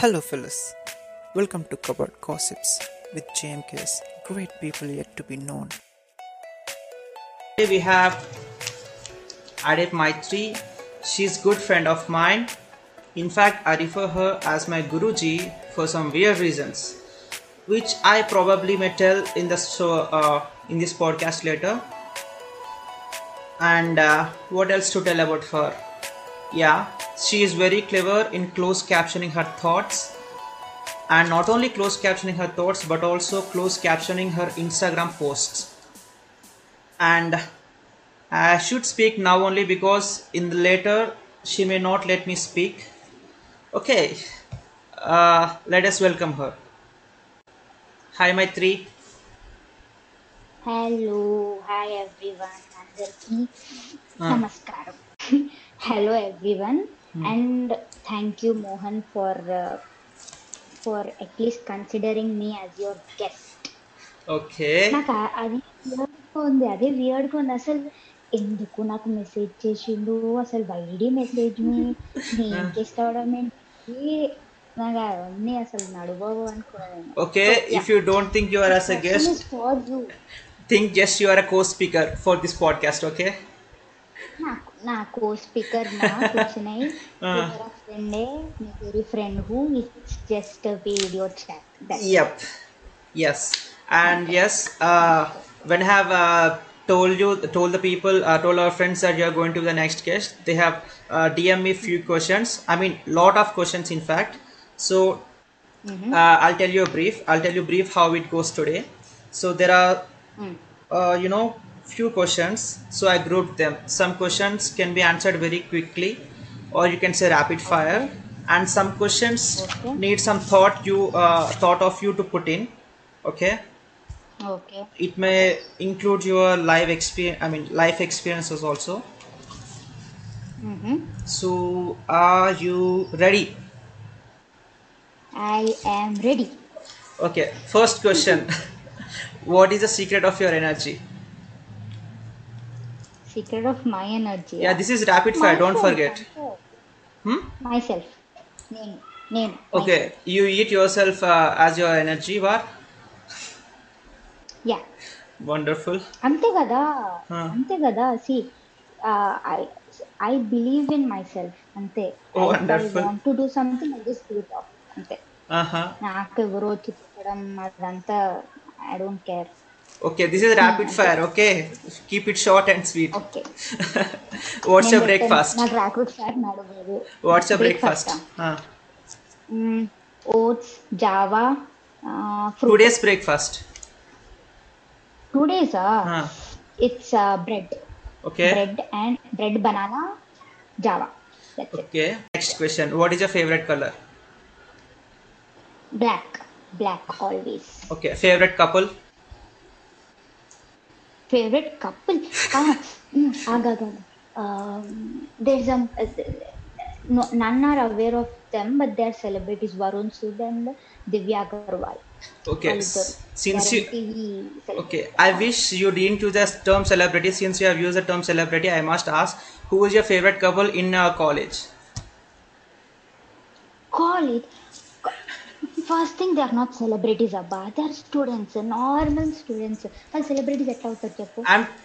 Hello fellas, welcome to Cupboard Gossips with JMK's great people yet to be known. Today we have Adep Maitreyi. She's good friend of mine. In fact, I refer her as my Guruji for some weird reasons, which I probably may tell in this podcast later. And what else to tell about her? Yeah, she is very clever in close captioning her thoughts, and not only close captioning her thoughts but also close captioning her Instagram posts. And I should speak now only because in the later she may not let me speak. Okay, let us welcome her. Hi Maitreyi. Hello, hi everyone. Namaskaram. Hello everyone, and thank you Mohan for at least considering me as your guest. Okay. That's weird. I've message me. Okay, if you don't think you are as a guest, think just you are a co-speaker for this podcast, okay? Na co-speaker na kuch nahi. Mera friend hai, main teri friend hu. It's just a video chat. Yep. Yes. And okay. Yes, when I have told our friends that you are going to be the next guest, they have DM me few questions. I mean, lot of questions in fact. So I'll tell you brief how it goes today. So there are few questions, so I grouped them. Some questions can be answered very quickly, or you can say rapid fire, and some questions need some thought of you to put in. Okay. It may include your life experiences also. So are you ready? I am ready. Okay, first question. What is the secret of your energy? Secret of my energy? Yeah, this is rapid fire, don't forget. Myself. Name. Okay, myself. You eat yourself as your energy bar? Yeah. Wonderful. Ante kada. See, I believe in myself. Ante. Oh, wonderful. I want to do something, I just do it off. Ante. I don't care. Okay, this is rapid fire, okay? Keep it short and sweet. Okay. What's your breakfast? What's your breakfast? Oats, Java, fruit. Today's breakfast? Today's? It's bread. Okay. Bread, banana, Java. That's it. Okay. Next question. What is your favorite color? Black always. Okay, favorite couple? Favorite couple? There's some. None are aware of them, but they're celebrities. Varuni and Divya Agarwal. Okay. I wish you didn't use the term celebrity. Since you have used the term celebrity, I must ask, who was your favorite couple in college? College? First thing, they are not celebrities, Abba. They are students, normal students. But celebrities at all,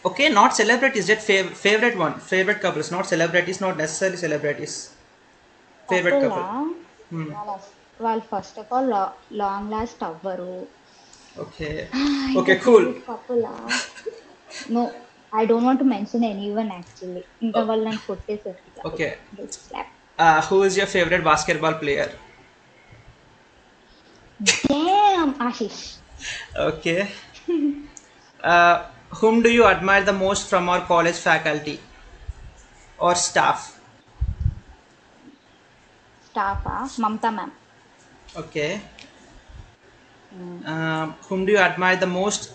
okay, not celebrities, just favorite one. Favorite couples, not celebrities, not necessarily celebrities. Favorite couple. Well, first of all, long last Avaru. Okay. Okay, cool. Couple, no, I don't want to mention anyone actually. Okay. Who is your favorite basketball player? Damn, Ashish. Okay. Whom do you admire the most from our college faculty or staff? Staff, Mamta ma'am. Okay. Whom do you admire the most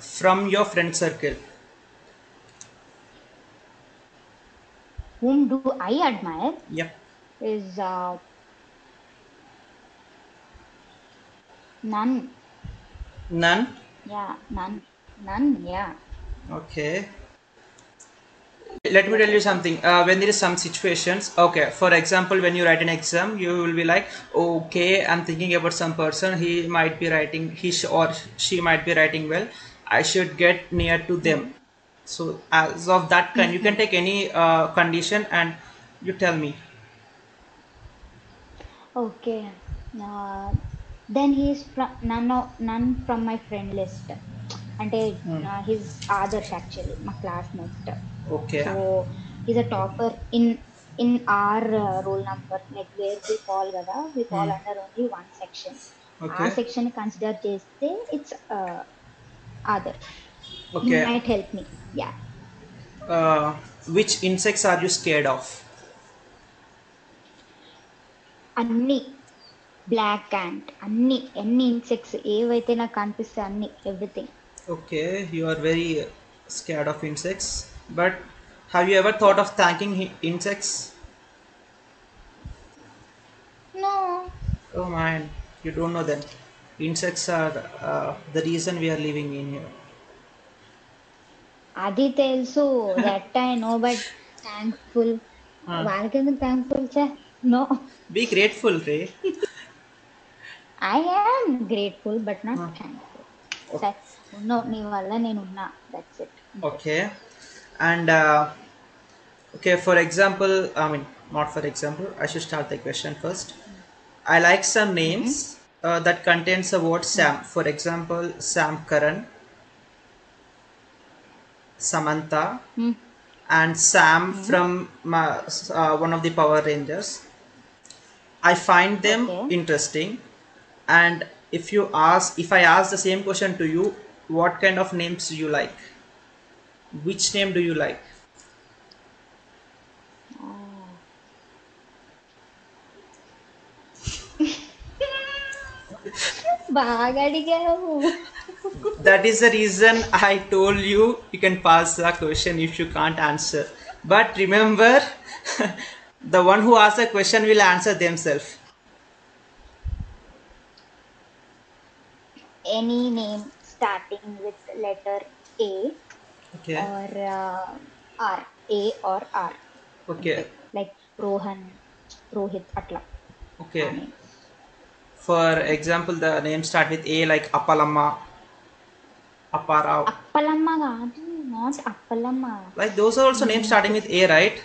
from your friend circle? Whom do I admire? Yep. Is None? Yeah, none. Okay. Let me tell you something. When there is some situations, okay, for example, when you write an exam, you will be like, okay, I'm thinking about some person, he might be writing, he or she might be writing well, I should get near to them. So as of that kind, you can take any condition and you tell me. Okay. Then he is none from my friend list. Ante his Adarsh actually, my classmate. Okay. So he's a topper in our roll number, like where we fall kada, we fall under only one section. Okay. Our section consider cheste, it's Adarsh. Okay. He might help me. Yeah. Which insects are you scared of? Anni. Black ant, any insects, everything. Okay, you are very scared of insects, but have you ever thought of thanking insects? No. Oh man, you don't know them. Insects are the reason we are living in here. Adi tells you that I know, but thankful. Why can you be thankful? No. Be grateful, Ray. I am grateful but not thankful. Okay. No, that's it. Okay. And okay, for example, I mean, not for example, I should start the question first. I like some names that contains the word Sam. For example, Sam Curran, Samantha, and Sam from my, one of the Power Rangers. I find them interesting. And if you ask, if I ask the same question to you, what kind of names do you like? Which name do you like? That is the reason I told you you can pass the question if you can't answer. But remember, the one who asks the question will answer themselves. Any name starting with letter A or R, A or R. Okay. Like Rohan, Rohit, Atla. Okay. For example, the names start with A like Appalamma, Apparao. Appalamma, not Appalamma. Like those are also names starting with A, right?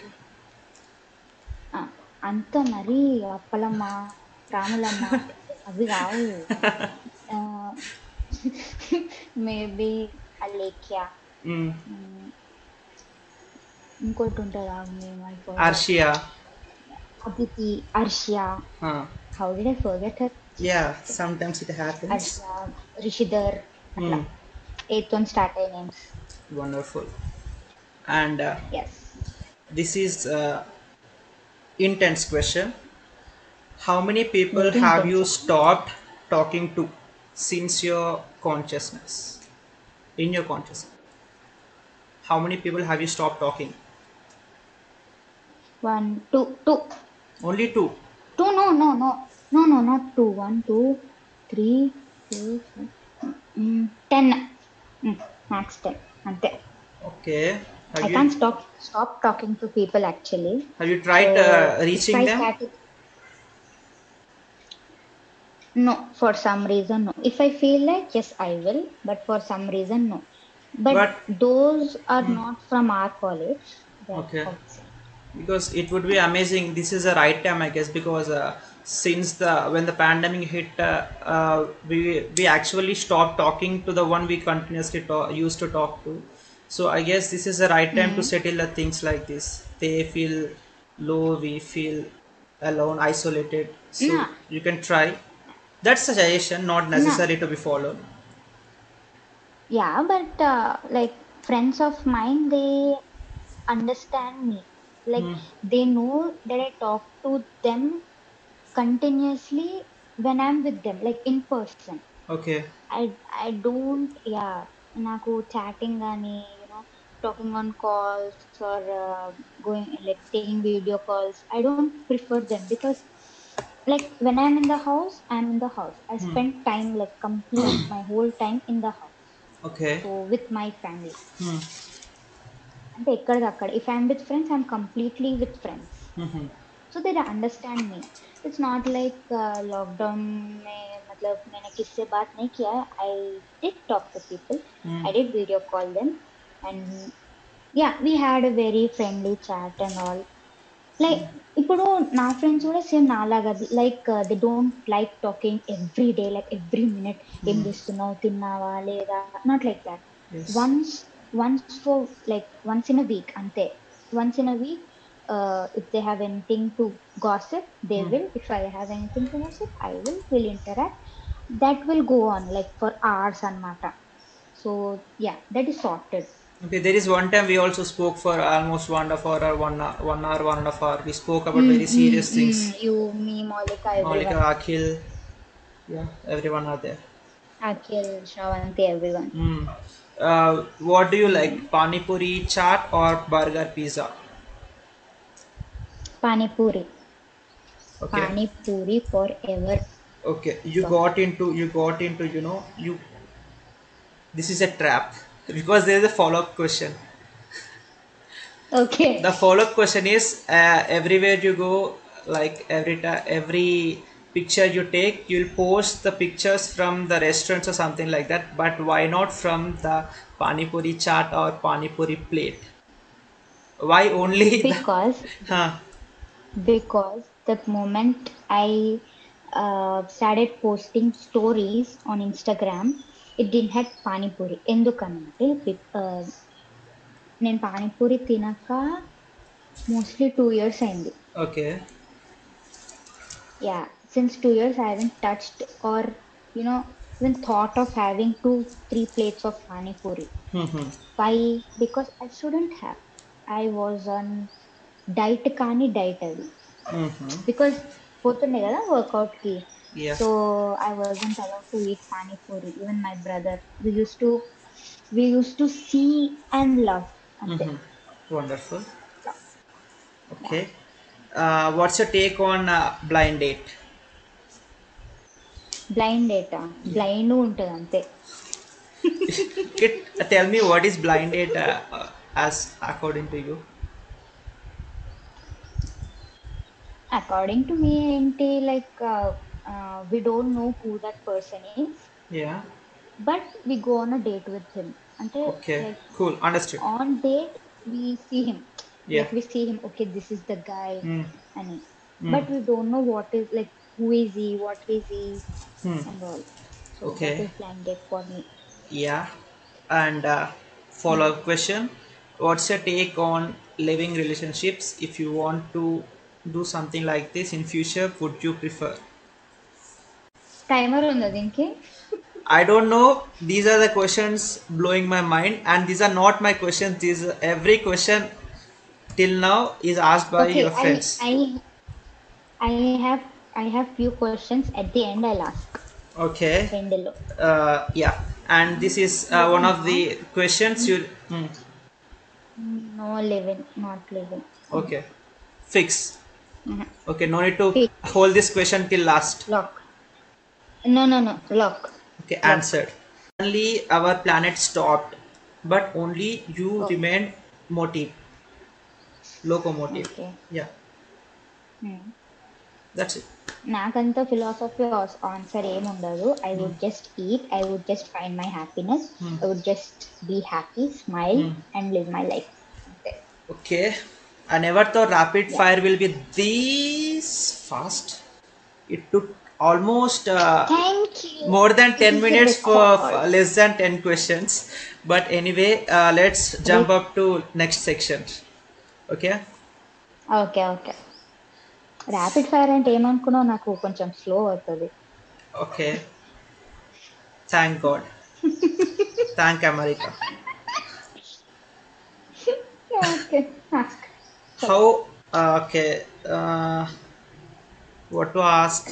Anta Mari, Appalamma, Ramulamma, Abhirao. Maybe Alekya. Arshia. Arshia. How did I forget her? Yeah, sometimes it happens. Arshia, Rishidhar. Eighth one starter names. Wonderful. And yes, this is intense question. How many people have you stopped talking to since your consciousness, in your consciousness? How many people have you stopped talking? 1, 2, 2. Only 2? 2, no, not 2. 1, 2, 3, 4, 5, 10. Max 10. Okay. I can't stop talking to people actually. Have you tried reaching them? No, for some reason no. If I feel like yes, I will, but for some reason no. But those are not from our college. Okay. Outside. Because it would be amazing. This is the right time, I guess, because since when the pandemic hit, we actually stopped talking to the one we continuously used to talk to. So I guess this is the right time to settle the things like this. They feel low, we feel alone, isolated. So you can try. That's a suggestion, not necessary to be followed. Yeah, but like friends of mine, they understand me. Like they know that I talk to them continuously when I'm with them, like in person. Okay. I don't, naku chatting gaani, you know, talking on calls or going like taking video calls. I don't prefer them because, like when I'm in the house, I'm in the house. I spend time like complete my whole time in the house. Okay. So with my family. అంటే ఎక్కడికి అక్కడ if I'm with friends I'm completely with friends so they understand me it's not like lockdown में मतलब मैंने किससे बात नहीं किया I did talk to people I did video call them and yeah we had a very friendly chat and all like ఇప్పుడు నా friends కూడా సేమ్ నాలాగా like they don't like talking every day like every minute ఏం చేస్తున్నావు తిన్నావా లేదా not like that once for like once in a week అంతే once in a week if they have anything to gossip they will if I have anything to gossip I will interact that will go on like for hours anamata so yeah that is sorted okay there is one time we also spoke for almost 1 hour we spoke about very serious things you me Malika Akhil yeah everyone are there Akhil Shavanthi everyone what do you like pani puri chaat or burger pizza Panipuri. Okay. Panipuri forever. Okay. You got into, you know, you. This is a trap because there is a follow-up question. Okay. The follow-up question is everywhere you go, like every picture you take, you'll post the pictures from the restaurants or something like that. But why not from the Panipuri chaat or Panipuri plate? Why only? Because. Because the moment I started posting stories on Instagram, it didn't have panipuri. Endukante నేను పానీపూరి తినక mostly 2 years అయింది. Okay. Yeah, since 2 years I haven't touched or you know even thought of having 2-3 plates of panipuri. Why? Because I shouldn't have. I was on diet కానీ diet అది because పోతుండే కదా work out కి so I wasn't allowed to eat panipuri even my brother we use to see and love అంటే wonderful okay what's your take on blind date blind ఉంటుంది అంతే tell me what is blind date as according to you According to me, ante like we don't know who that person is. Yeah. But we go on a date with him. Ante okay. Like, cool. Understood. On date, we see him. Yeah. Like we see him. Okay, this is the guy. And but we don't know what is like who is he, what is he, and all. So okay. That is blind date for me. Yeah. And follow-up question: What's your take on living relationships? If you want to do something like this in future would you prefer timer unda dinki I don't know these are the questions blowing my mind and these are not my questions these are every question till now is asked by okay, your friends I have few questions at the end I'll ask okay yeah and this is one of the questions you no living not living okay fix okay no need to fix. Hold this question till last lock no lock okay lock. Answered only our planet stopped but only you remained locomotive okay. Yeah that's it naakanta philosophy answer em undadu I would just eat I would just find my happiness I would just be happy smile and live my life okay I never thought rapid fire will be this fast. It took almost more than 10 minutes for less than 10 questions. But anyway, let's jump up to next section. Okay? Okay. Rapid fire ante em anukuno naaku koncham slow avutadi. Okay. Thank God. Thank America. Okay. How okay what to ask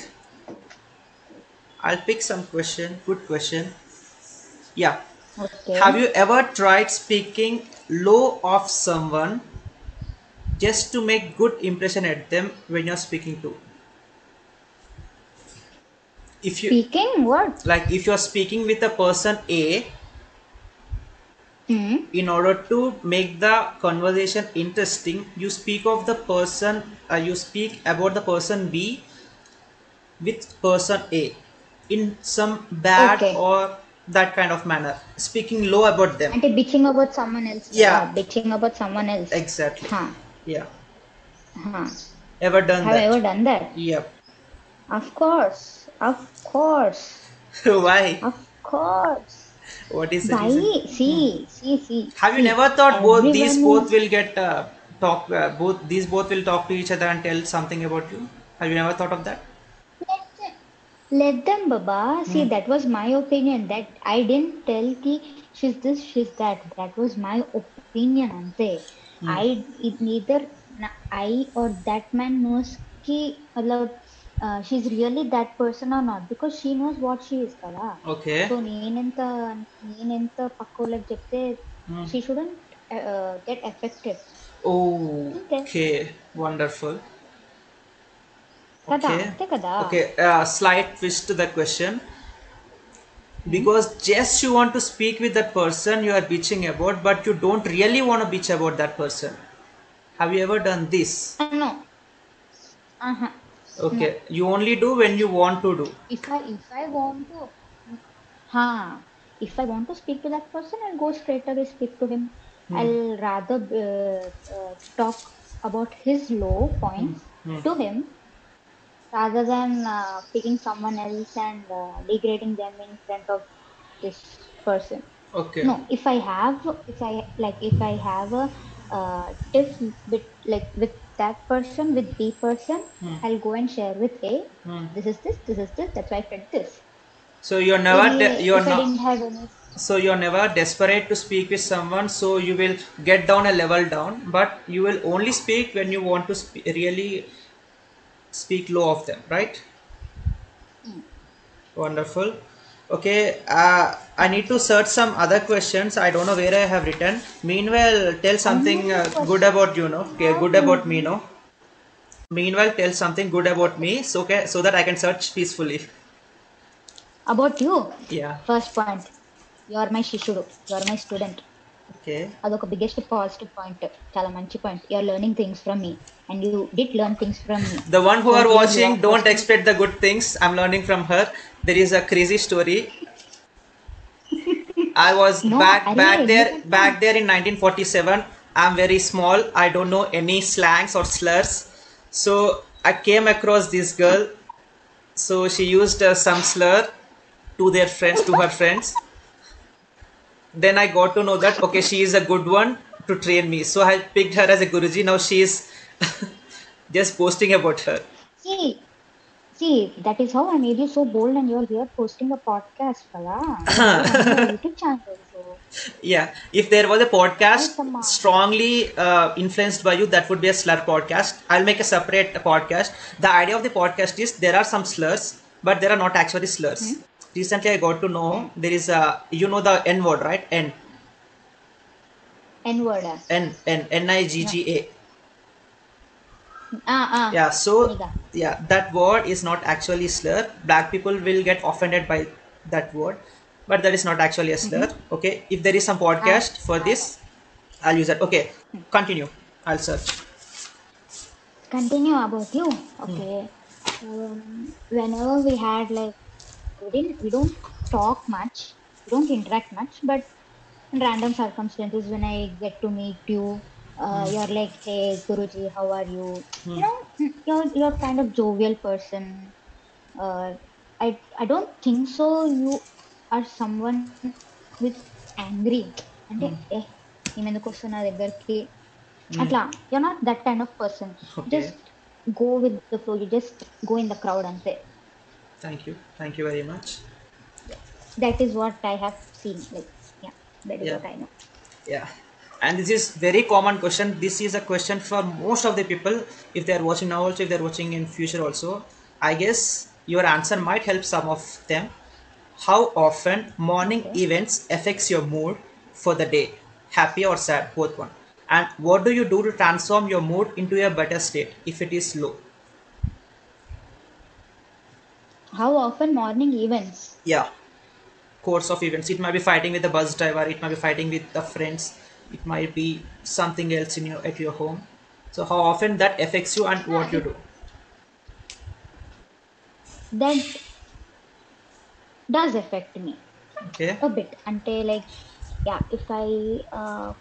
I'll pick some question good question yeah okay. Have you ever tried speaking low of someone just to make good impression at them when you're speaking to if you speaking what like if you're speaking with a person A in order to make the conversation interesting, you speak of the person, you speak about the person B with person A in some bad or that kind of manner, speaking low about them. And bitching about someone else. Yeah. Bitching about someone else. Exactly. Huh. Yeah. Huh. Ever done that? Have ever done that? Yeah. Of course. Of course. Why? Of course. What is the reason? See. Have you never thought both will talk to each other and tell something about you? Have you never thought of that? Let them, Baba. See, that was my opinion. That I didn't tell ki she's this, she's that. That was my opinion. Ante. Neither I or that man knows ki she's really that person or not, because she knows what she is, kala. Okay. So neenenta pakkolak jepte, she shouldn't get affected. Oh. Okay. Wonderful. Okay. Slight twist to that question. Because just you want to speak with that person you are bitching about, but you don't really want to bitch about that person. Have you ever done this? No. Okay. No. You only do when you want to do. If I want to, if I want to speak to that person, I'll go straight away speak to him. I'll rather talk about his low points to him, rather than picking someone else and degrading them in front of this person. Okay. No, if I have a tiff with that person, with B person, I'll go and share with A. This is this. That's why I did this. So you're never desperate to speak with someone. So you will get down a level down, but you will only speak when you want to really speak low of them, right? Wonderful. Okay, I need to search some other questions. I don't know where I have written. Meanwhile, tell something good about you, no? Okay, good about me, no? Meanwhile, tell something good about me, so that I can search peacefully. About you? Yeah. First point, you are my Shishuru. You are my student. Okay. That's the biggest positive point. Chala manchi point. You are learning things from me. And you did learn things from me. The one who are watching, don't expect the good things. I'm learning from her. There is a crazy story. I was back there in 1947. I'm very small. I don't know any slangs or slurs. So I came across this girl. So she used some slur to her friends. Then I got to know that, okay, she is a good one to train me. So I picked her as a Guruji. Now she is just posting about her. See, that is how I made you so bold and you're here posting a podcast, YouTube channel. Yeah, if there was a podcast strongly influenced by you, that would be a slur podcast. I'll make a separate podcast. The idea of the podcast is there are some slurs, but there are not actually slurs. Recently, I got to know there is a, you know, the N word, right? N word. Nigga. Yeah, so yeah, that word is not actually slur. Black people will get offended by that word, but that is not actually a slur. Okay, if there is some podcast for this, I'll use that. Okay, continue. I'll search. Continue about you. Okay. Whenever we had we don't talk much, we don't interact much, but in random circumstances when I get to meet you, you're like, hey Guruji, how are you? You know, you're kind of jovial person. I don't think so you are someone with angry. You're not that kind of person. Okay. Just go with the flow. You just go in the crowd and say. Thank you very much. That is what I have seen. What I know. Yeah. And this is very common question. This is a question for most of the people. If they are watching now also, if they are watching in future also, I guess your answer might help some of them. How often morning events affects your mood for the day? Happy or sad, both one. And what do you do to transform your mood into a better state if it is low? How often morning events? Yeah. course of events. It might be fighting with the bus driver, it might be fighting with the friends, it might be something else in your at your home. So how often that affects you and what you do. That does affect me. Okay. A bit, until like, yeah, if I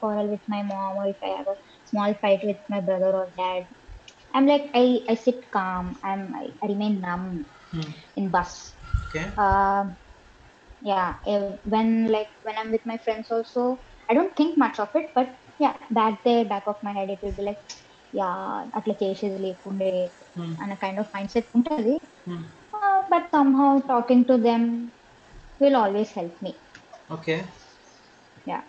quarrel with my mom, or if I have a small fight with my brother or dad, I'm like, I sit calm, I remain numb in bus. Okay. Yeah, when I'm with my friends also, I don't think much of it, but yeah, back there, back of my head, it will be like, yeah, and a kind of mindset. But somehow talking to them will always help me. Okay. Yeah.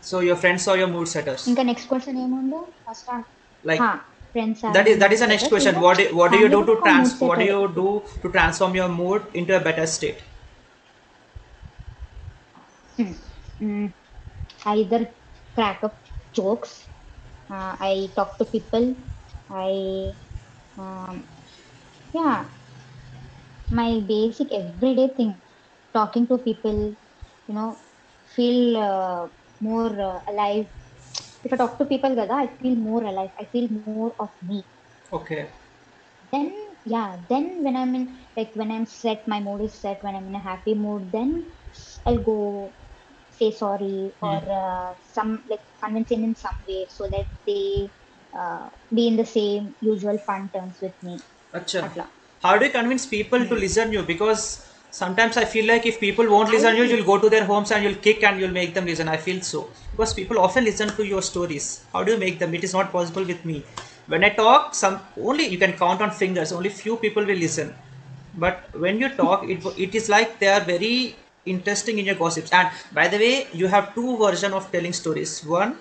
So your friends are your mood setters. Inka next question like friends are that is the next question. What do you do to transform your mood into a better state? Either crack up jokes, I talk to people, yeah, my basic everyday thing, talking to people, you know, feel more alive. If I talk to people, I feel more alive, I feel more of me. Okay. Then, yeah, then when I'm in, like when I'm set, my mood is set, when I'm in a happy mood, then I'll go say sorry or some like convince them in some way so that they be in the same usual fun terms with me. Achha. How do you convince people to listen to you? Because sometimes I feel like if people won't listen to you, you'll go to their homes and you'll kick and you'll make them listen. I feel so. Because people often listen to your stories. How do you make them? It is not possible with me. When I talk, only you can count on fingers. Only few people will listen. But when you talk, it is like they are very interesting in your gossips. And by the way, you have two versions of telling stories. One,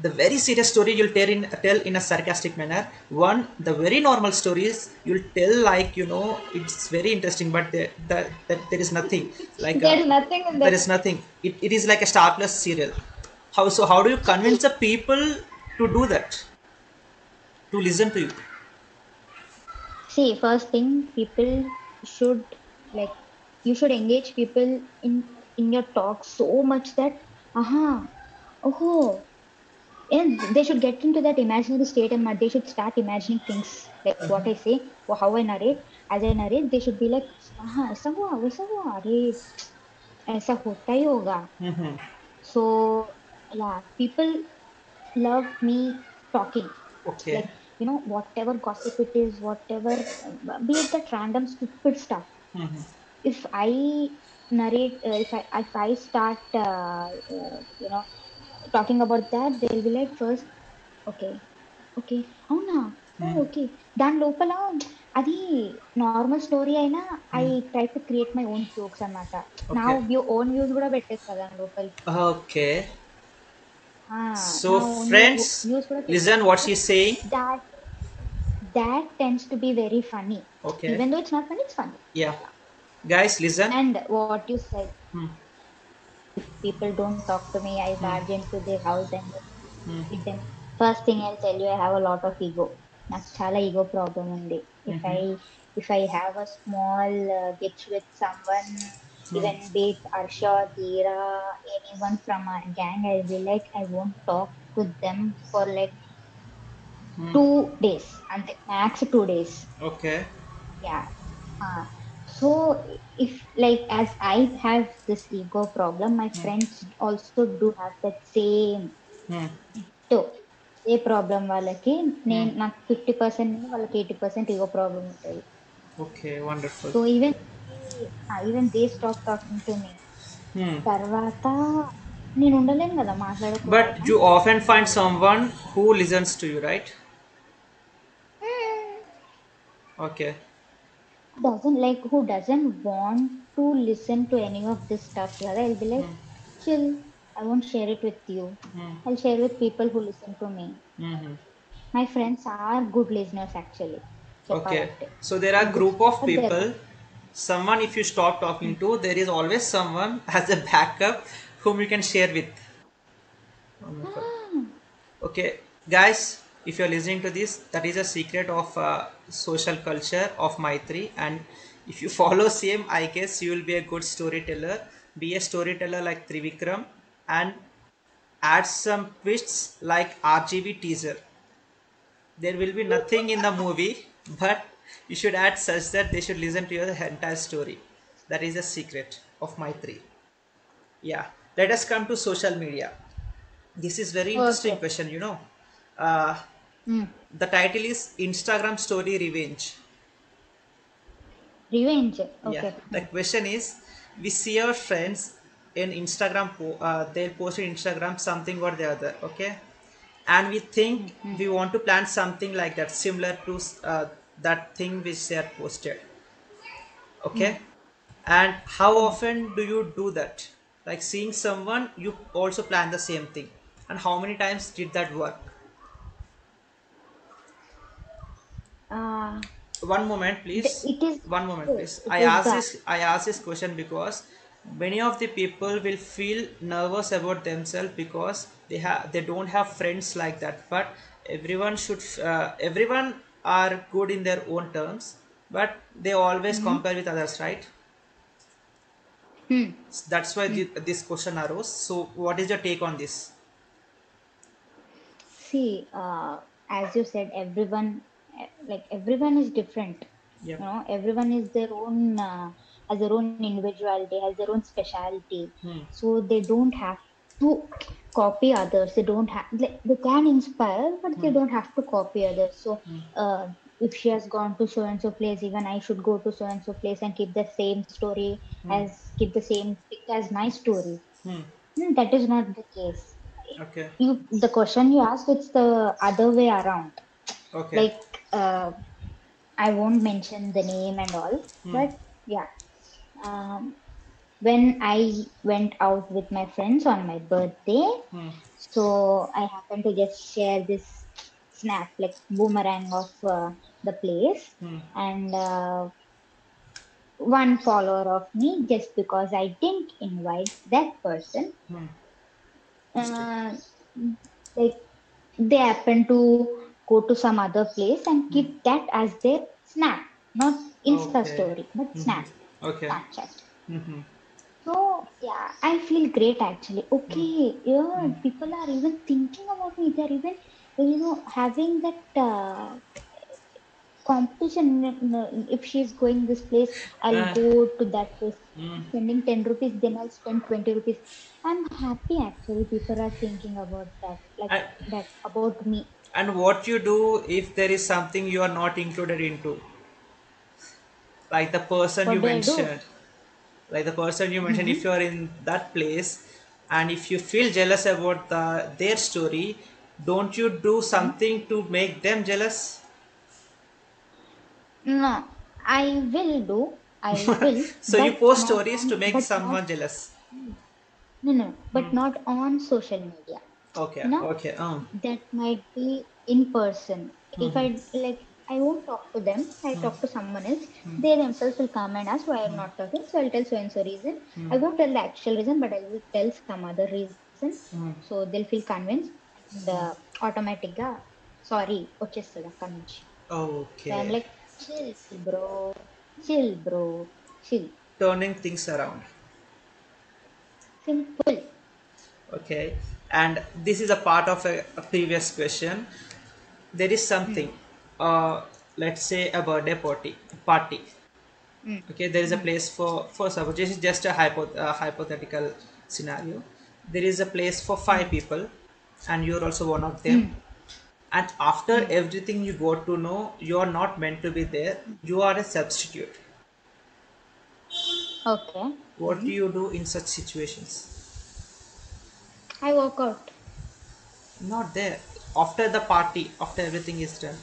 the very serious story you'll tell in a sarcastic manner. One, the very normal stories you'll tell like, you know, it's very interesting, but there is nothing. Like there is nothing. There is nothing. It is like a starless serial. How do you convince the people to do that? To listen to you? See, first thing, people should like, you should engage people in your talk so much that, and they should get into that imaginary state and they should start imagining things like what I say, or how I narrate. As I narrate, they should be like, aisa hua, waisa hua, are, aisa hota hi hoga. So, yeah, people love me talking. Okay. Like, you know, whatever gossip it is, whatever, be it that random stupid stuff. If I narrate, if I start, you know, talking about that, they'll be like first, okay, okay. Then lopala, adi normal story aina, I try to create my own jokes and mata. Now your own views would have better local. Okay. So friends, listen what she's saying. That tends to be very funny. Okay. Even though it's not funny, it's funny. Yeah. Guys, listen. And what you said. If people don't talk to me, I barge into their house and hit them. First thing I'll tell you, I have a lot of ego. That's chala ego problem only. If I have a small ditch with someone, even be it Arshia, Dira, anyone from our gang, I'll be like, I won't talk to them for like 2 days, and max 2 days. Okay. Yeah. So, if like as I have this ego problem, my friends also do have that same. So, a problem valaki, not 50%, valaki 80% ego problem. Okay, wonderful. So even they stop talking to me. Tarvata, nenu undalenu kada maatladukku. But you often find someone who listens to you, right? Okay. Who doesn't want to listen to any of this stuff. I'll be like, chill, I won't share it with you. I'll share with people who listen to me. My friends are good listeners actually. Okay, so there are a group of people, someone if you stop talking to, there is always someone as a backup whom you can share with. Okay, guys. If you are listening to this, that is a secret of social culture of Maitreyi, and if you follow same, I guess you will be a good storyteller. be a storyteller like Trivikram, and add some twists like RGB teaser. There will be nothing in the movie, but you should add such that they should listen to your entire story. That is the secret of Maitreyi. Yeah, let us come to social media. This is very interesting question, you know. The title is Instagram Story Revenge. Revenge, okay. Yeah. The question is, we see our friends in Instagram, they'll post on Instagram something or the other, okay? And we think we want to plan something like that, similar to that thing which they are posted, okay? And how often do you do that? Like seeing someone, you also plan the same thing. And how many times did that work? One moment, please. One moment, please. I ask this question because many of the people will feel nervous about themselves because they don't have friends like that. But everyone should everyone are good in their own terms, but they always compare with others, right? So that's why this question arose. So, what is your take on this? See, as you said, everyone is different. Yep. You know, everyone is their own, has their own individuality, has their own speciality. So they don't have to copy others. They don't have. They can inspire, but they don't have to copy others. So if she has gone to so and so place, even I should go to so and so place and keep the same story as keep the same as my story. That is not the case. Okay. The question you asked, it's the other way around. Okay. Like. I won't mention the name and all, but yeah, when I went out with my friends on my birthday, so I happened to just share this snap, like boomerang of the place, and one follower of me, just because I didn't invite that person, like they happened to go to some other place and keep that as their snap, not Insta story, but snap. Okay. Snapchat. So yeah, I feel great actually. Okay, people are even thinking about me. They're even, you know, having that competition. If she's going this place, I'll go to that place. Spending 10 rupees, then I'll spend 20 rupees. I'm happy actually. People are thinking about that, about me. And what you do if there is something you are not included into, like the person you mentioned, if you are in that place and if you feel jealous about their story, don't you do something to make them jealous? No, I will. So you post stories to make someone jealous? No, but not on social media. Okay. No? Okay. That might be in person. If I won't talk to them. I talk to someone else. They themselves will come and ask why I'm not talking. So I'll tell so and so reason. I won't tell the actual reason, but I will tell some other reason. So they'll feel convinced. The automatic sorry, ochestada conviction. Okay. So I'm like, chill, bro. Turning things around. Simple. Okay. And this is a part of a previous question. There is something, let's say a birthday party. Okay, there is a place for suppose this is just a hypothetical scenario. There is a place for 5 people, and you're also one of them. And after everything you got to know, you are not meant to be there. You are a substitute. Okay. What do you do in such situations? I walk out. Not there. After the party, after everything is done.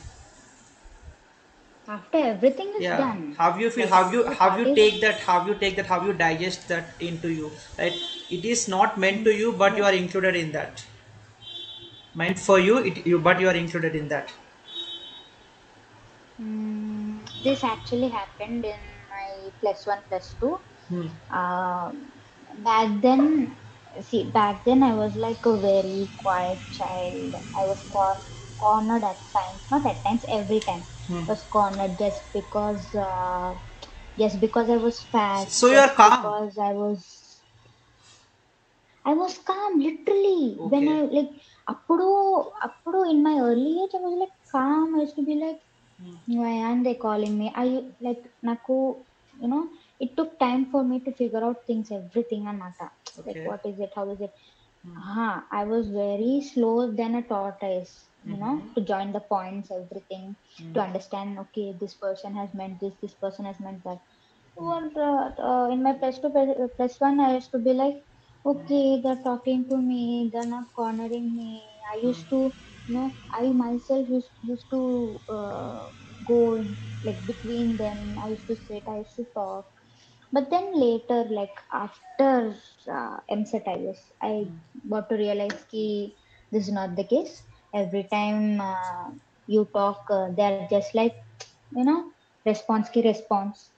After everything is done. How you feel? How you take that? How you digest that into you? Right? It is not meant to you, but you are included in that. Meant for you, but you are included in that. This actually happened in my +1, +2. Back then. See, back then I was like a very quiet child. I was cornered at times, not at times, every time. I was cornered just because I was fat. So you are calm. Because I was I was calm, literally. Okay. When I, like, up to in my early age, I was, like, calm. I used to be, like, why aren't they calling me? I, like, naku, you know, it took time for me to figure out things, everything, anata. Okay. Like, what is it? How is it? I was very slow than a tortoise, you know, to join the points, everything, to understand, okay, this person has meant this, this person has meant that. In my plus one, I used to be like, okay, they're talking to me, they're not cornering me. I used to, you know, I myself used to go in, like, between them. I used to sit, I used to talk. But then later, like, after MCET, I got to realize that this is not the case. Every time you talk, they're just like, you know, response ki response.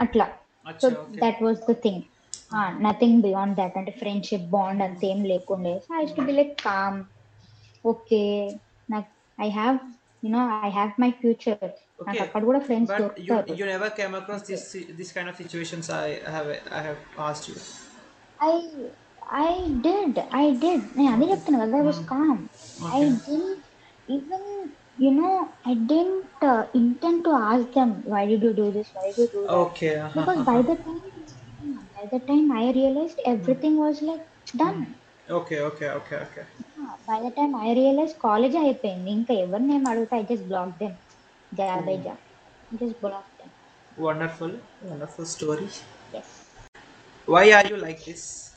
Atla. Achha, so okay. That was the thing. Nothing beyond that. And a friendship bond and same lekunde. So I used to be like calm. Okay. I have, you know, I have my future. Okay. But you never came across this kind of situations I have asked you. I did. I was calm. Okay. I didn't even... You know, I didn't intend to ask them, why did you do this, why did you do that? Okay. Because by the time I realized, everything was like done. Okay. By the time I realized college, I painted. I just blocked them. Just blocked them. Wonderful story. Yes. Why are you like this?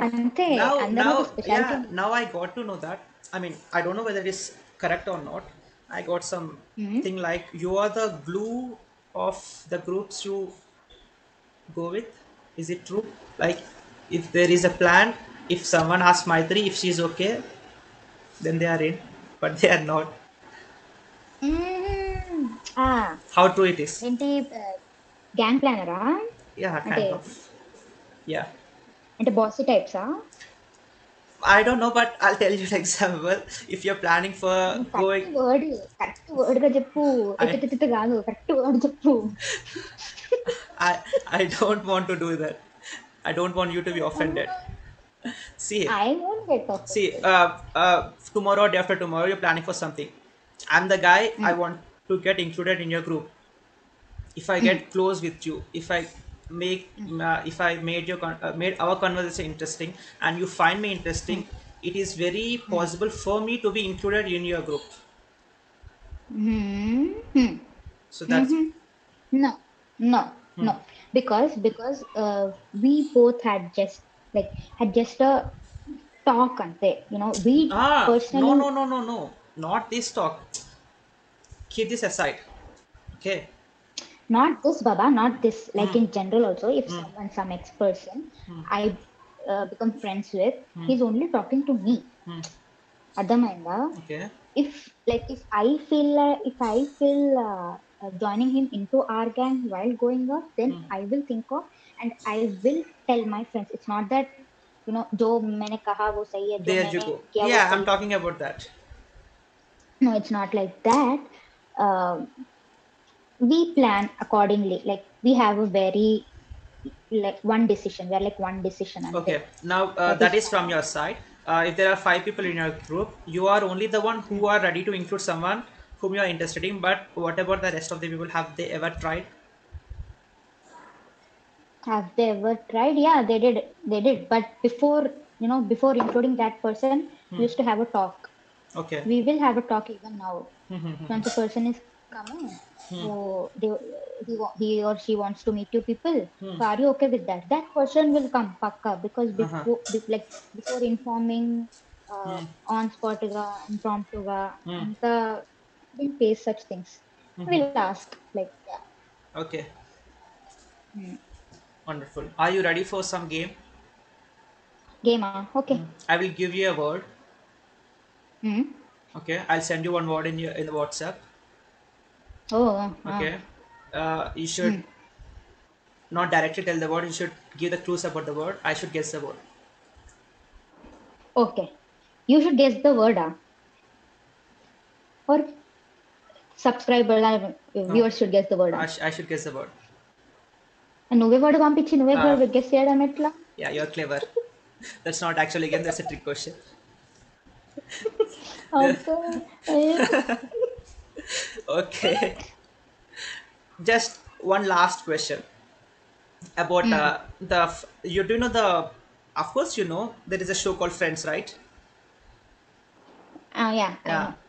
Now I got to know that. I mean, I don't know whether it is correct or not. I got some thing like, you are the glue of the groups you go with. Is it true? Like, if there is a plan, if someone asks Maitreyi if she's okay, then they are in, but they are not. How true it is? Gang planner, huh? Yeah, kind of. Yeah. And the bossy types, huh? I don't know, but I'll tell you an example. If you're planning for going... I don't want to do that. I don't want you to be offended. See, I won't get offended. See, tomorrow or day after tomorrow, you're planning for something. I'm the guy, I want to get included in your group. If I get close with you, if I made our conversation interesting and you find me interesting, it is very possible for me to be included in your group. So that's no, because we both had just a talk and say, you know, we personally. No, not this talk. Keep this aside, okay. Not this, Baba, not this. Like in general also, if someone, some ex-person, I become friends with, he's only talking to me. Adamainda. Okay. If I feel joining him into our gang while going up, then I will think of and I will tell my friends. It's not that, you know, jo maine kaha wo sahi hai, jo there you go. Yeah, I'm talking about that. No, it's not like that. We plan accordingly, like we have a very, like, one decision. We are like one decision. Okay. Now that is from your side. If there are 5 people in your group, you are only the one who are ready to include someone whom you are interested in. But what about the rest of the people? Have they ever tried? Yeah, they did. But before including that person, we used to have a talk. Okay. We will have a talk even now. Once a person is coming, so he or she wants to meet you people. So are you okay with that? That person will come, pakka, because before informing on spot ga, impromptu ga, we face such things. We'll ask, like, yeah. Okay. Wonderful. Are you ready for some game? Okay. I will give you a word. Okay. I'll send you one word in the WhatsApp. Okay. You should not directly tell the word. You should give the clues about the word. I should guess the word. Okay. You should guess the word. Or Subscriber, viewers should guess the word. I should guess the word. And no word pampichi, no word guess yadametla. Yeah, you're clever. That's not actually again. That's a trick question. Okay. Just one last question about Of course, you know there is a show called Friends, right?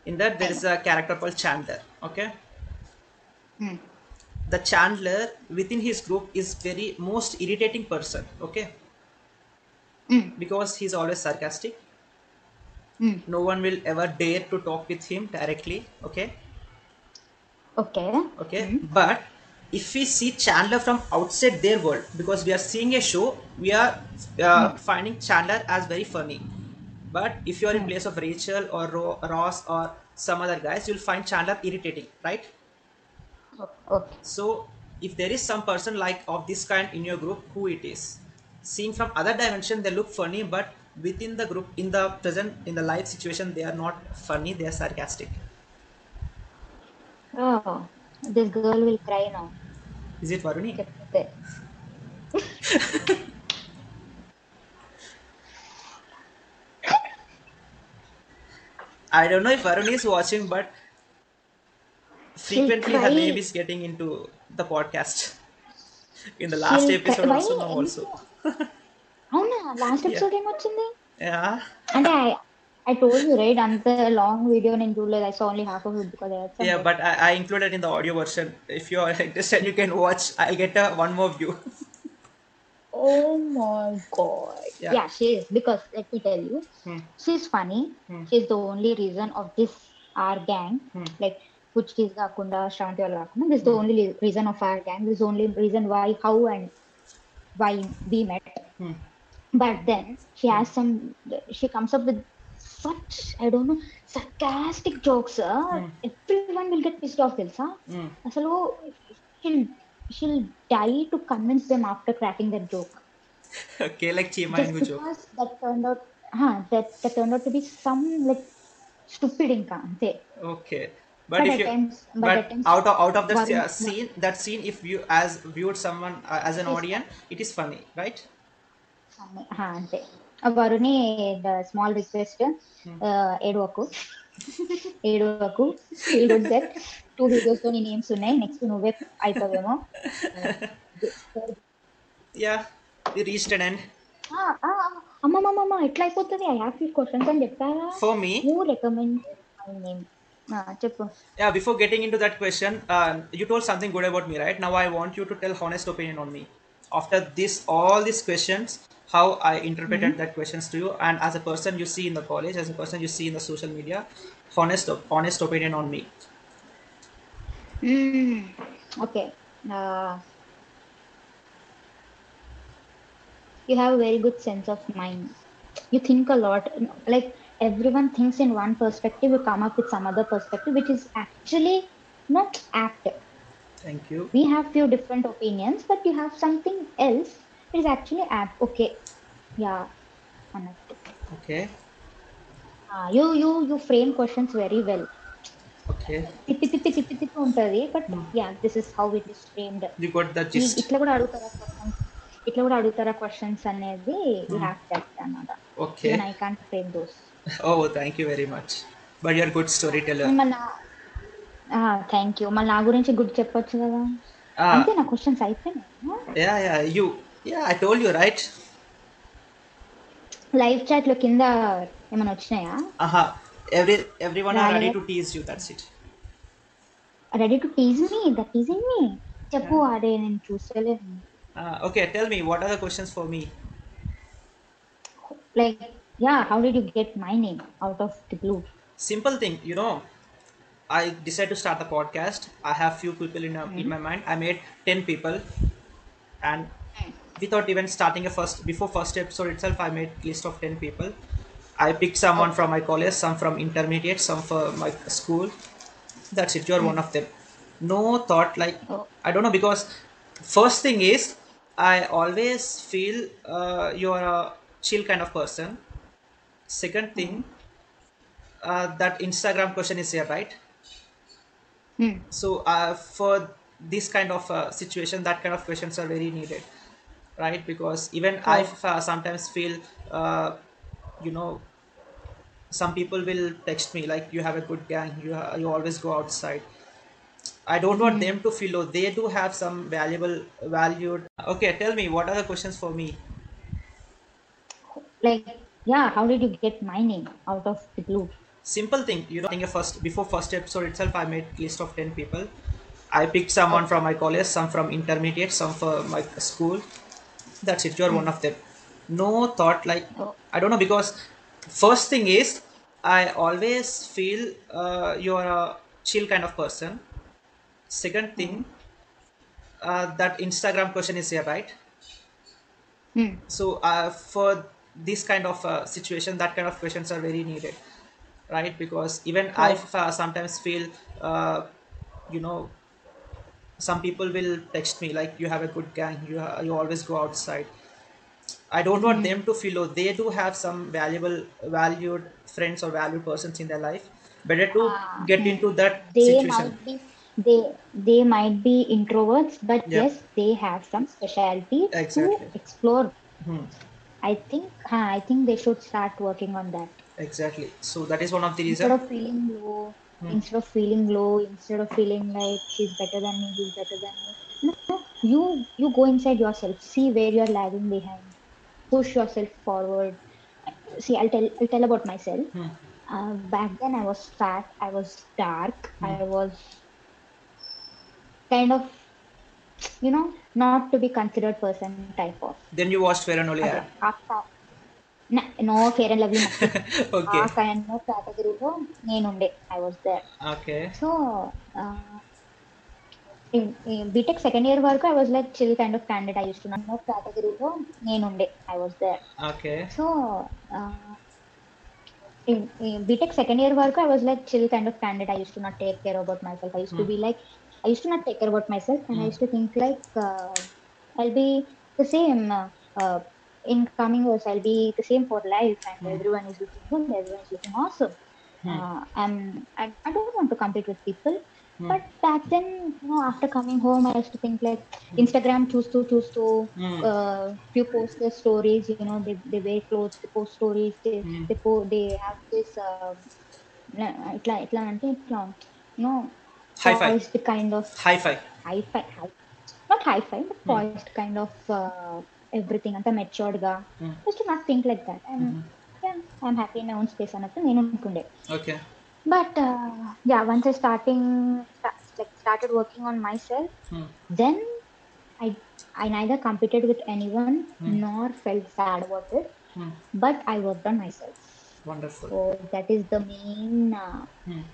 In that there is a character called Chandler. Okay. The Chandler within his group is very most irritating person. Okay. Because he's always sarcastic. No one will ever dare to talk with him directly. Okay. But if we see Chandler from outside their world, because we are seeing a show, we are finding Chandler as very funny. But if you are in place of Rachel or Ross or some other guys, you'll find Chandler irritating, right? Okay. So if there is some person like of this kind in your group, who it is? Seeing from other dimension, they look funny, but within the group, in the present, in the live situation, they are not funny, they are sarcastic. Oh, this girl will cry now. Is it Varuni? I don't know if Varuni is watching, but frequently her name is getting into the podcast. In the last episode also, now also. Last episode em vachindi. Yeah. And I told you, right? And the long video in July, I saw only half of it because I had some. Yeah, but I included in the audio version. If you are interested, you can watch. I'll get one more view. Oh my God. Yeah. Yeah, she is. Because let me tell you, she's funny. She's the only reason of this, our gang. Like, Puchkisa, Kunda, Shanti, Alekya. This is the only reason of our gang. This is the only reason why, how and why we met. But then, she has some, she comes up with such, I don't know, sarcastic jokes. Everyone will get pissed off, Dilsa. She'll die to convince them after cracking that joke. Okay, like Chima Hengu joke. That turned out to be some like stupid income. Okay, but if attempts, you but out of that scene, that scene, if you as viewed someone as an audience, it is funny, right? Varuni, the small request, Edwaku, he would say, two videos don't name sunai, next to Novep, I Pavemo. Yeah, we reached an end. Amma, it's like what I have few questions and Jepara. For me, who recommended my name? Yeah, before getting into that question, you told something good about me, right? Now I want you to tell honest opinion on me. After this, all these questions, how I interpreted that questions to you, and as a person you see in the college, as a person you see in the social media, honest opinion on me. Okay. You have a very good sense of mind. You think a lot. Like everyone thinks in one perspective, you come up with some other perspective, which is actually not active. Thank you. We have few different opinions, but you have something else. Is actually app okay, yeah, okay. You frame questions very well. Okay. But yeah, this is how it is framed. You got the gist. Questions and we have that. Okay. Even I can't frame those. Oh, thank you very much. But you're a good storyteller. Thank you. Mala gurinchi good cheppachchu kada. Ante na questions ayipoyina. Yeah, you. Yeah, I told you, right? Live chat lo kinda emana vachinaya? Aha. Everyone are ready to tease you, that's it. Ready to tease me? They're teasing me. Chappu ade nenu chusale. Okay, tell me, what are the questions for me? Like, yeah, how did you get my name out of the blue? Simple thing, you know. I decided to start the podcast. I have few people in my mind. I made 10 people and without even starting first episode itself, I made a list of 10 people. I picked someone from my college, some from intermediate, some from my school. That's it. You're one of them. No thought, like, I don't know, because first thing is, I always feel you're a chill kind of person. Second thing, that Instagram question is here, right? Hmm. So for this kind of situation, that kind of questions are very needed, right? Because even I Correct. Sometimes feel, you know, some people will text me like, "You have a good gang. You always go outside." I don't want Hmm. them to feel low. They do have some valued. Okay, tell me, what are the questions for me? Like, yeah, how did you get my name out of the blue? Simple thing, in a first before first episode itself, I made list of 10 people. I picked someone from my college, some from intermediate, some from my school. That's it. You're one of them. No thought, like, Oh, I don't know, because first thing is, I always feel you're a chill kind of person. Second thing, mm. That Instagram question is here, right? Hmm. So for this kind of situation, that kind of questions are very needed, right? Because even I Correct. Sometimes feel, you know, some people will text me like, "You have a good gang. You always go outside." I don't want Hmm. them to feel low. They do have some valued friends or valued persons in their life. Better to Ah, get into that They situation. might be they might be introverts, but Yep, yes, they have some specialty to exactly. explore. Hmm. I think they should start working on that Exactly. So that is one of the instead reason. of feeling low, Hmm. Instead of feeling like she's better than me, he's better than me. No, you go inside yourself, see where you're lagging behind, push yourself forward. See, I'll tell about myself. Hmm. Back then I was fat, I was dark, Hmm. I was kind of not to be considered person type of. Then you watched Fair and Only Okay, ad. after no Fair and Lovely నచ్చదు. ఆ Okay. kind of categoryలో నేనుండే I was there. Okay. So uh, in B.Tech second year వరకు I was like chill kind of candidate. I used to not categoryలో నేనుండే I was there. Okay. So uh, in B.Tech second year work, I was like chill kind of candidate. I used to not take care about myself. Hmm. I used to not take care about myself, and I Hmm. used to think like I'll be the same uh, in coming years. I'll be the same for life, and Hmm. everyone is looking good. Everyone is looking awesome. Hmm. I don't want to compete with people. Hmm. But back then, after coming home, I used to think like Hmm. Instagram choose to Hmm. You post their stories. They wear clothes, they post stories, they Hmm. they po- they have this itla ante itla no Hi-fi. poised kind of Hi-fi. high, not high five, but Hmm. poised kind of everything అంతా matured గా Hmm. just to not think like that. And Hmm. yeah, I'm happy in my own space అన్నట్టు నేను అనుకుండే. Okay. But yeah, once I started working on myself, Hmm. then I I neither competed with anyone Hmm. nor felt sad about it. Hmm. But I worked on myself, Wonderful. so that is the main Hmm.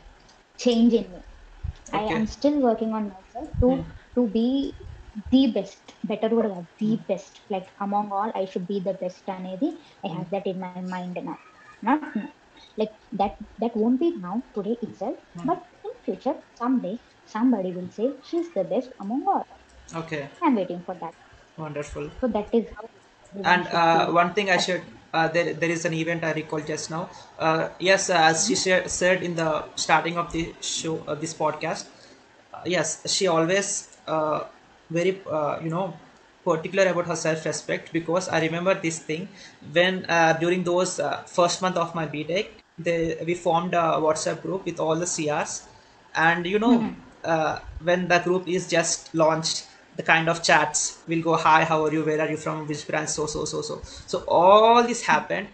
change in me. I am Okay. still working on myself Hmm. to be the best, better కూడా కాదు, the Hmm. best. Like among all, I should be the best అనేది I Hmm. have that in my mind now. Not like that won't be now today itself, Hmm. but in future someday somebody will say she's the best among all. Okay. I'm waiting for that. Wonderful. So that is how everyone And should feel. one thing I That's should there is an event I recall just now. Yes, as she said in the starting of the show, this podcast. Yes, she always very particular about her self-respect, because I remember this thing when during those first month of my BTech, we formed a WhatsApp group with all the CRs, and Mhm. When the group is just launched, the kind of chats will go, "Hi, how are you? Where are you from? Which branch?" So all this happened.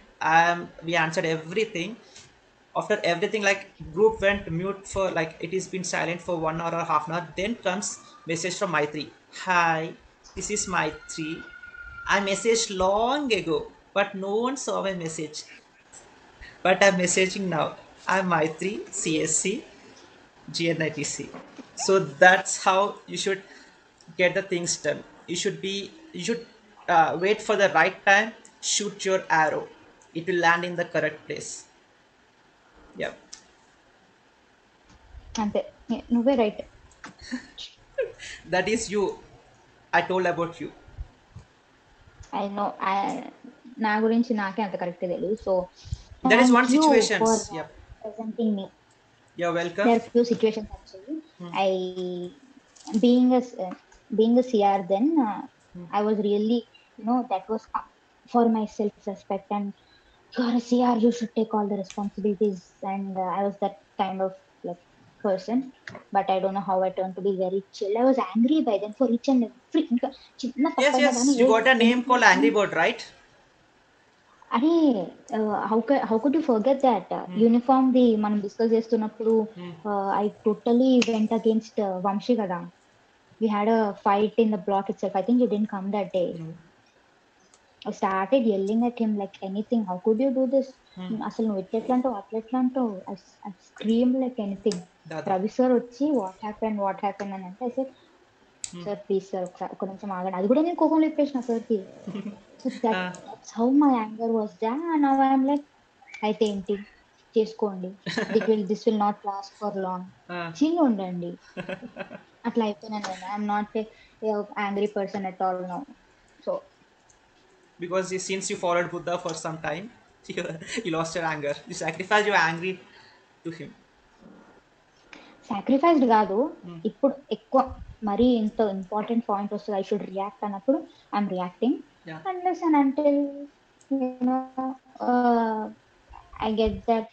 We answered everything. After everything, like, group went mute for, like, it has been silent for 1 hour or half an hour. Then comes message from Maitri. "Hi, this is Maitri. I messaged long ago, but no one saw my message. But I'm messaging now. I'm Maitri, CSC, GNITC." So that's how you should get the things done. You should wait for the right time. Shoot your arrow. It will land in the correct place. Yeah. అంతే. నువ్వే right. That is you. I told about you. I know. నా గురించి నాకే అంత correct తెలియదు. So That is thank one you situation. For Yep. Presenting me. You're welcome. There are few situations actually. I being a CR then I was really, that was for my self-respect, and you're a CR, you should take all the responsibilities, and I was that kind of person. But I don't know how I turned to be very chill. I was angry by then for each and every. Yes. You got a name called Angry Bird, right? How could you forget that uniform? The manam discuss chestunnappudu. I totally went against Vamshi Kada. We had a fight in the block itself. I think you didn't come that day. I started yelling at him like anything. How could you do this? I screamed like anything. Ravi sir, what happened? And I said, sir, please, sir. So that's how my anger was there. And now I'm like, I think this will not last for long. I'm not an angry person at all now. So. Because since you followed Buddha for some time, you lost your anger. You sacrificed your anger to him. Sacrificed gaadu. Ippudu ekko mari into important point was I should react anappudu. I'm reacting. Yeah. Unless and until I get that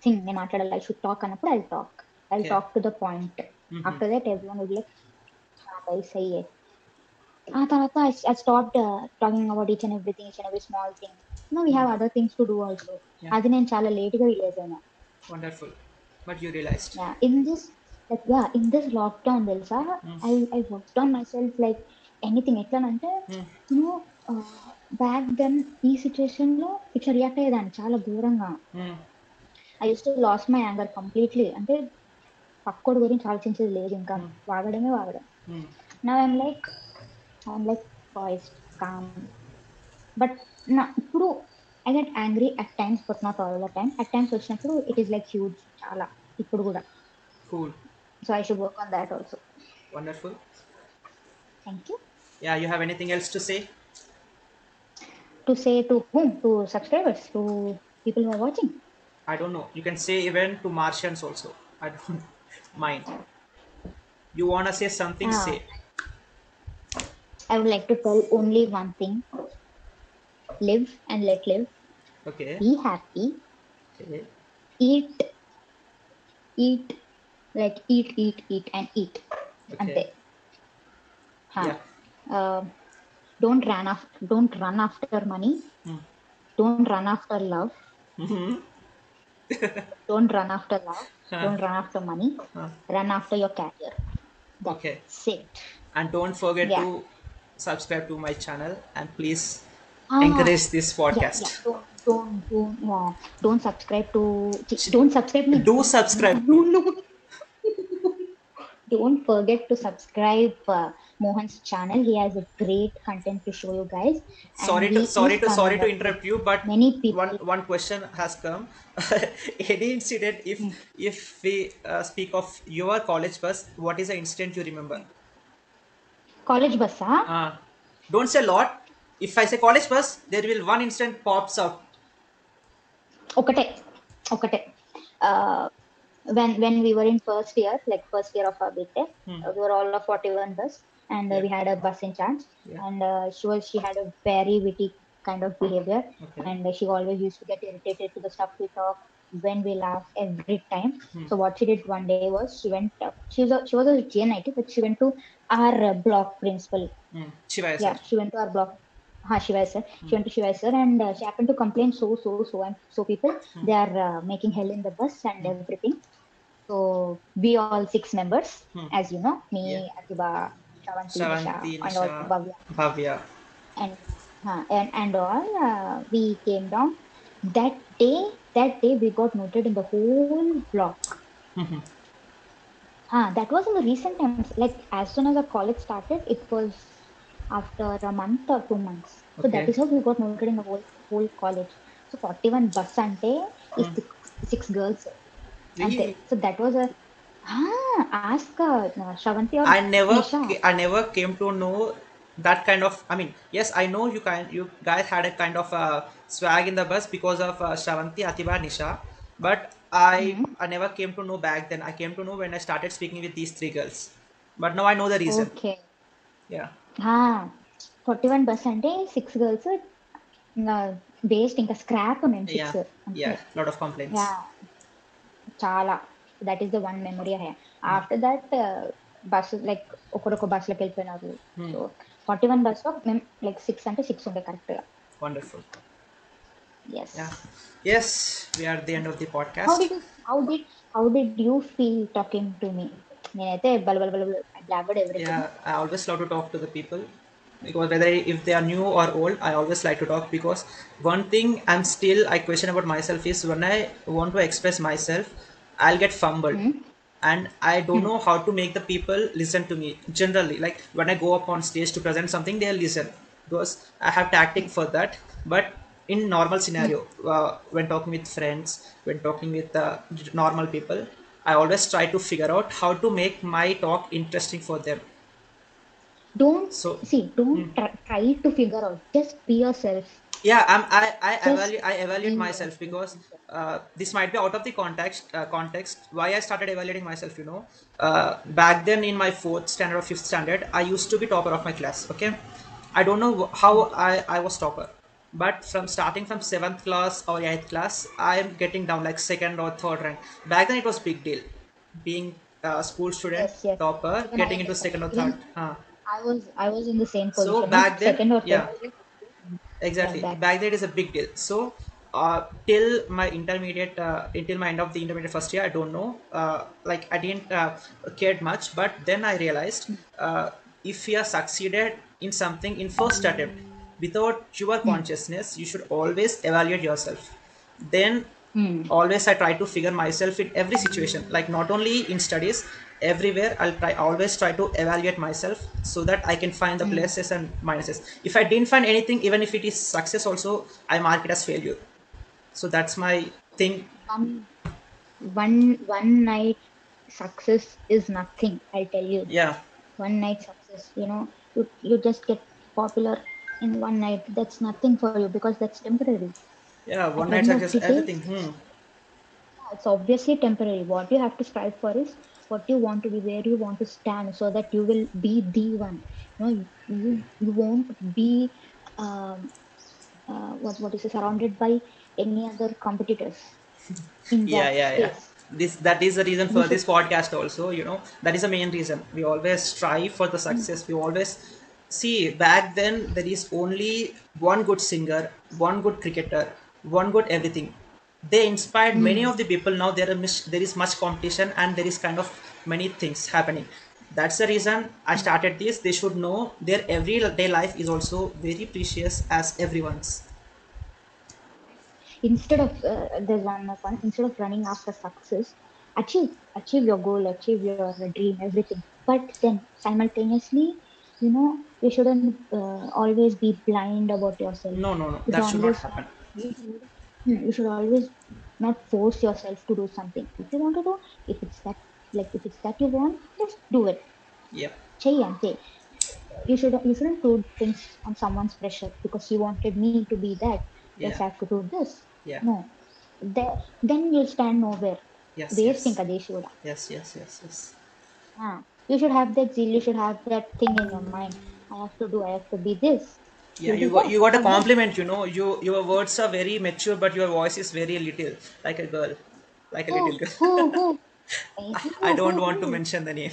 thing. I should talk anappudu. I'll talk to the point. After that, everyone will be like, "Bhai, sahi hai." I stopped talking about each and every small thing. We have other things to do also. Wonderful. But you realized. Yeah. In this lockdown, I worked on myself like anything. Back then, this situation, it's a react ayedani chala ghoranga. I used to lost my anger completely. Ante pakkodu gurinchi aalochinchedi ledhu inka vagadame vagadu. Now I'm like poised, calm. But I get angry at times, but not all the time. At times, it is like huge. Cool. So I should work on that also. Wonderful. Thank you. Yeah, you have anything else to say? To say to whom? To subscribers? To people who are watching? I don't know. You can say even to Martians also. I don't mind. You want to say something, say. I would like to tell only one thing. Live and let live. Okay. Be happy. Okay. Eat. Like eat. Okay. Yeah. Don't run after money. Don't run after love. Don't run after love. Don't run after money. Run after your career. That's okay. It. And don't forget to subscribe to my channel, and please encourage this podcast. Don't subscribe to. Don't subscribe me. Do subscribe. Don't forget to subscribe Mohan's channel. He has a great content to show you guys. Sorry to interrupt you, but many people. One question has come. Any incident? If we speak of your college bus, what is the incident you remember? College bus, huh? Don't say a lot. If I say college bus, there will one instant pops out. Okay. When we were in first year of our B.Tech, we were all of 41 bus, and we had a bus in charge, and she had a very witty kind of behavior, and she always used to get irritated to the stuff we talk when we laugh every time. So what she did one day was she was a GNITC, but she went to our block principal. She went to Shivai sir, and she happened to complain so people they are making hell in the bus and everything. So we all six members, as you know, me, Akiba, Shavanthi, Nisha, and Bhavya, and all we came down that day. That day we got noted in the whole block. That was in the recent times. Like as soon as our college started, it was after a month or 2 months. Okay. So that is how we got noted in the whole college. So 41 bus ante is six girls. Really? So that was a ask Shavanthi or Nisha. I never came to know that kind of. I mean, yes, I know you guys had a kind of swag in the bus because of Shavanthi, Atiba, Nisha, but I never came to know back then. I came to know when I started speaking with these three girls. But now I know the reason. Okay. Yeah. Ah, 41% six girls. Based in a scrap and six. Yeah. Yeah. Lot of complaints. Yeah. Chala. That is the one memory I have. After that, bus like okoroko bus like elpoinaru. So 41 bus like six and six unde correct. Wonderful. Yes. Yeah. Yes, we are at the end of the podcast. How did you feel talking to me? I blabbered everything. Yeah, I always love to talk to the people, because whether if they are new or old, I always like to talk. Because one thing I question about myself is, when I want to express myself, I'll get fumbled, and I don't know how to make the people listen to me. Generally, like when I go up on stage to present something, they'll listen, because I have tactic for that. But in normal scenario, when talking with friends, when talking with normal people, I always try to figure out how to make my talk interesting for them. Don't try to figure out. Just be yourself. Yeah, I evaluate myself, because this might be out of the context why I started evaluating myself, you know. Back then in my 4th standard or 5th standard, I used to be topper of my class, okay? I don't know how I was topper. But starting from 7th class or 8th class, I am getting down like 2nd or 3rd rank. Back then it was big deal, being a school student, yes. topper, even getting into 2nd or 3rd. I was in the same position. So back then, second or third. Yeah, exactly. Back then it is a big deal. So till my end of the intermediate first year, I don't know. I didn't care much. But then I realized, if you are succeeded in something in first attempt, without your consciousness, you should always evaluate yourself. Then always I try to figure myself in every situation, like not only in studies, everywhere I always try to evaluate myself, so that I can find the pluses and minuses. If I didn't find anything, even if it is success also, I mark it as failure. So that's my thing. One night success is nothing, I'll tell you. Yeah. One night success, you know, you just get popular in one night, that's nothing for you, because that's temporary. Yeah, one night success, everything. It's obviously temporary. What you have to strive for is what you want to be, where you want to stand, so that you will be the one. You know, you won't be surrounded by any other competitors. That is the reason for this podcast also. You know, that is the main reason. We always strive for the success. We always. See, back then, there is only one good singer, one good cricketer, one good everything. They inspired many of the people. Now there is much competition, and there is kind of many things happening. That's the reason I started this. They should know their everyday life is also very precious as everyone's. Instead of, there's one more point, instead of running after success, achieve your goal, achieve your dream, everything. But then simultaneously, you know, you shouldn't always be blind about yourself. No. That should not happen. You should always not force yourself to do something. If you want to do, if it's that you want, just do it. Yeah. You shouldn't do things on someone's pressure, because you wanted me to be that. Yeah. Yes, I have to do this. Yeah. No. Then you'll stand nowhere. Yes. Ah. You should have that zeal, you should have that thing in your mind. I have to be this. Yeah, you got a compliment, you know. Your words are very mature, but your voice is very little, like a girl. I don't want to mention the name.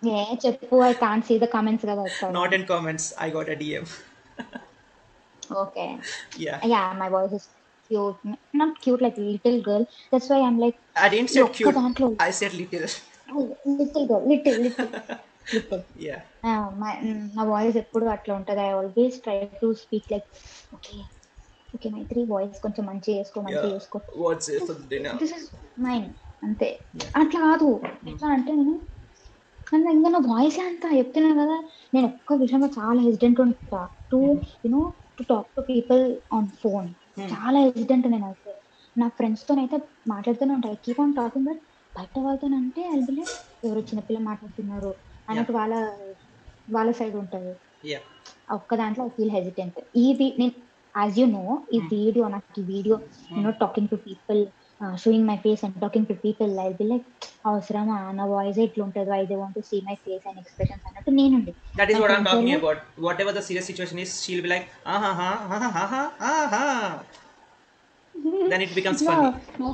Yeah, Cheppu, I can't see the comments. Not in comments, I got a DM. Okay. Yeah. Yeah, my voice is cute. Not cute, like little girl. That's why I'm like... I didn't say cute, I said little. Little girl. Yeah. My voice eppudu atla untadi. I always try to speak like, okay, my three voice koncham manchi chesko. What's it for dinner? This is mine. Ante. Atla kaadu. Atla ante nenu. Nanu engano voice anta cheptuna kada. Nenu okka vishayamlo chaala hesitant unta. To talk to people on phone. Chaala hesitant nenu ante. Na friends tho naithe maatladutune unta. I keep on talking, but బయట వాళ్ళతోనంటే అల్బిలే ఎవరు చిన్నపిల్ల మాట్లాడుతున్నారు అన్నట్టు వాళ్ళ side ఉంటుంది. ఒక్క దాంట్లో I feel hesitant. ఈ యాజ్ యూ నో ఈ వీడియో నాకు ఈ video talking to people showing my face and talking to people, I'll be like, "Avasrama, na voice it luntadu. Why they want to see my face and expressions?" That is what I'm talking about. Whatever the serious situation is, she'll be like, "Ah ha ha ha ha ha ha ha." Then it becomes funny. No.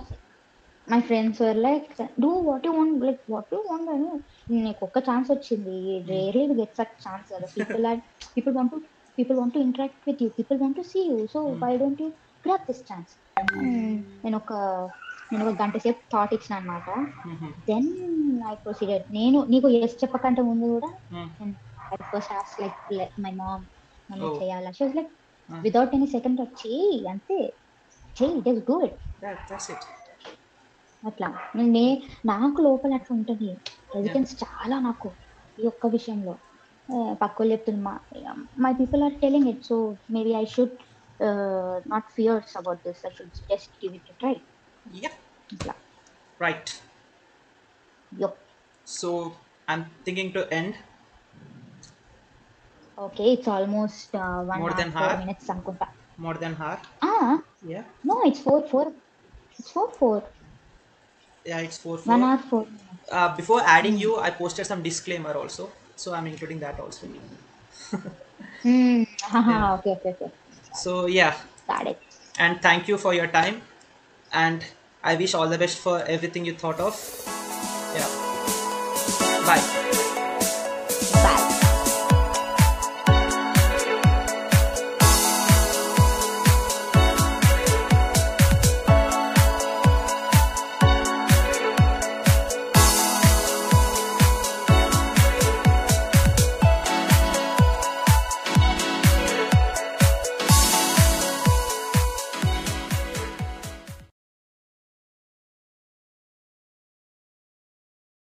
My friends were like, "Do what you want, like what you want." I know. Like, okay, chance వచ్చింది. Rarely we get such chance. People want to interact with you. People want to see you. So why don't you grab this chance? నేను ఒక గంట సేపు thought ఇచ్చిన అనమాట. Then I proceeded. నేను నీకు yes చెప్పకంటే ముందు కూడా I first asked like my mom మనం చేయాలా, she was like without any second వచ్చి అంతే చేయి, just do it, that's it. అట్లా నాకు లోపల అట్లా ఉంటుంది ఎవిడెన్స్ చాలా. నాకు ఈ ఒక్క విషయంలో పక్కలు చెప్తుంది, my people are telling it, so maybe I should not fears about this. I should just give it a try. Yep. Yeah. Right. Yep. So I'm thinking to end. Okay, it's almost 1 hour 4 minutes. Samkunta. More than half. Ah. Yeah. No, it's 4:04. It's 4:04. Yeah, it's 4:04. 1 hour 4. Before adding you, I posted some disclaimer also, so I'm including that also. Yeah. Okay. So yeah, got it. And thank you for your time, and I wish all the best for everything you thought of. Yeah, bye.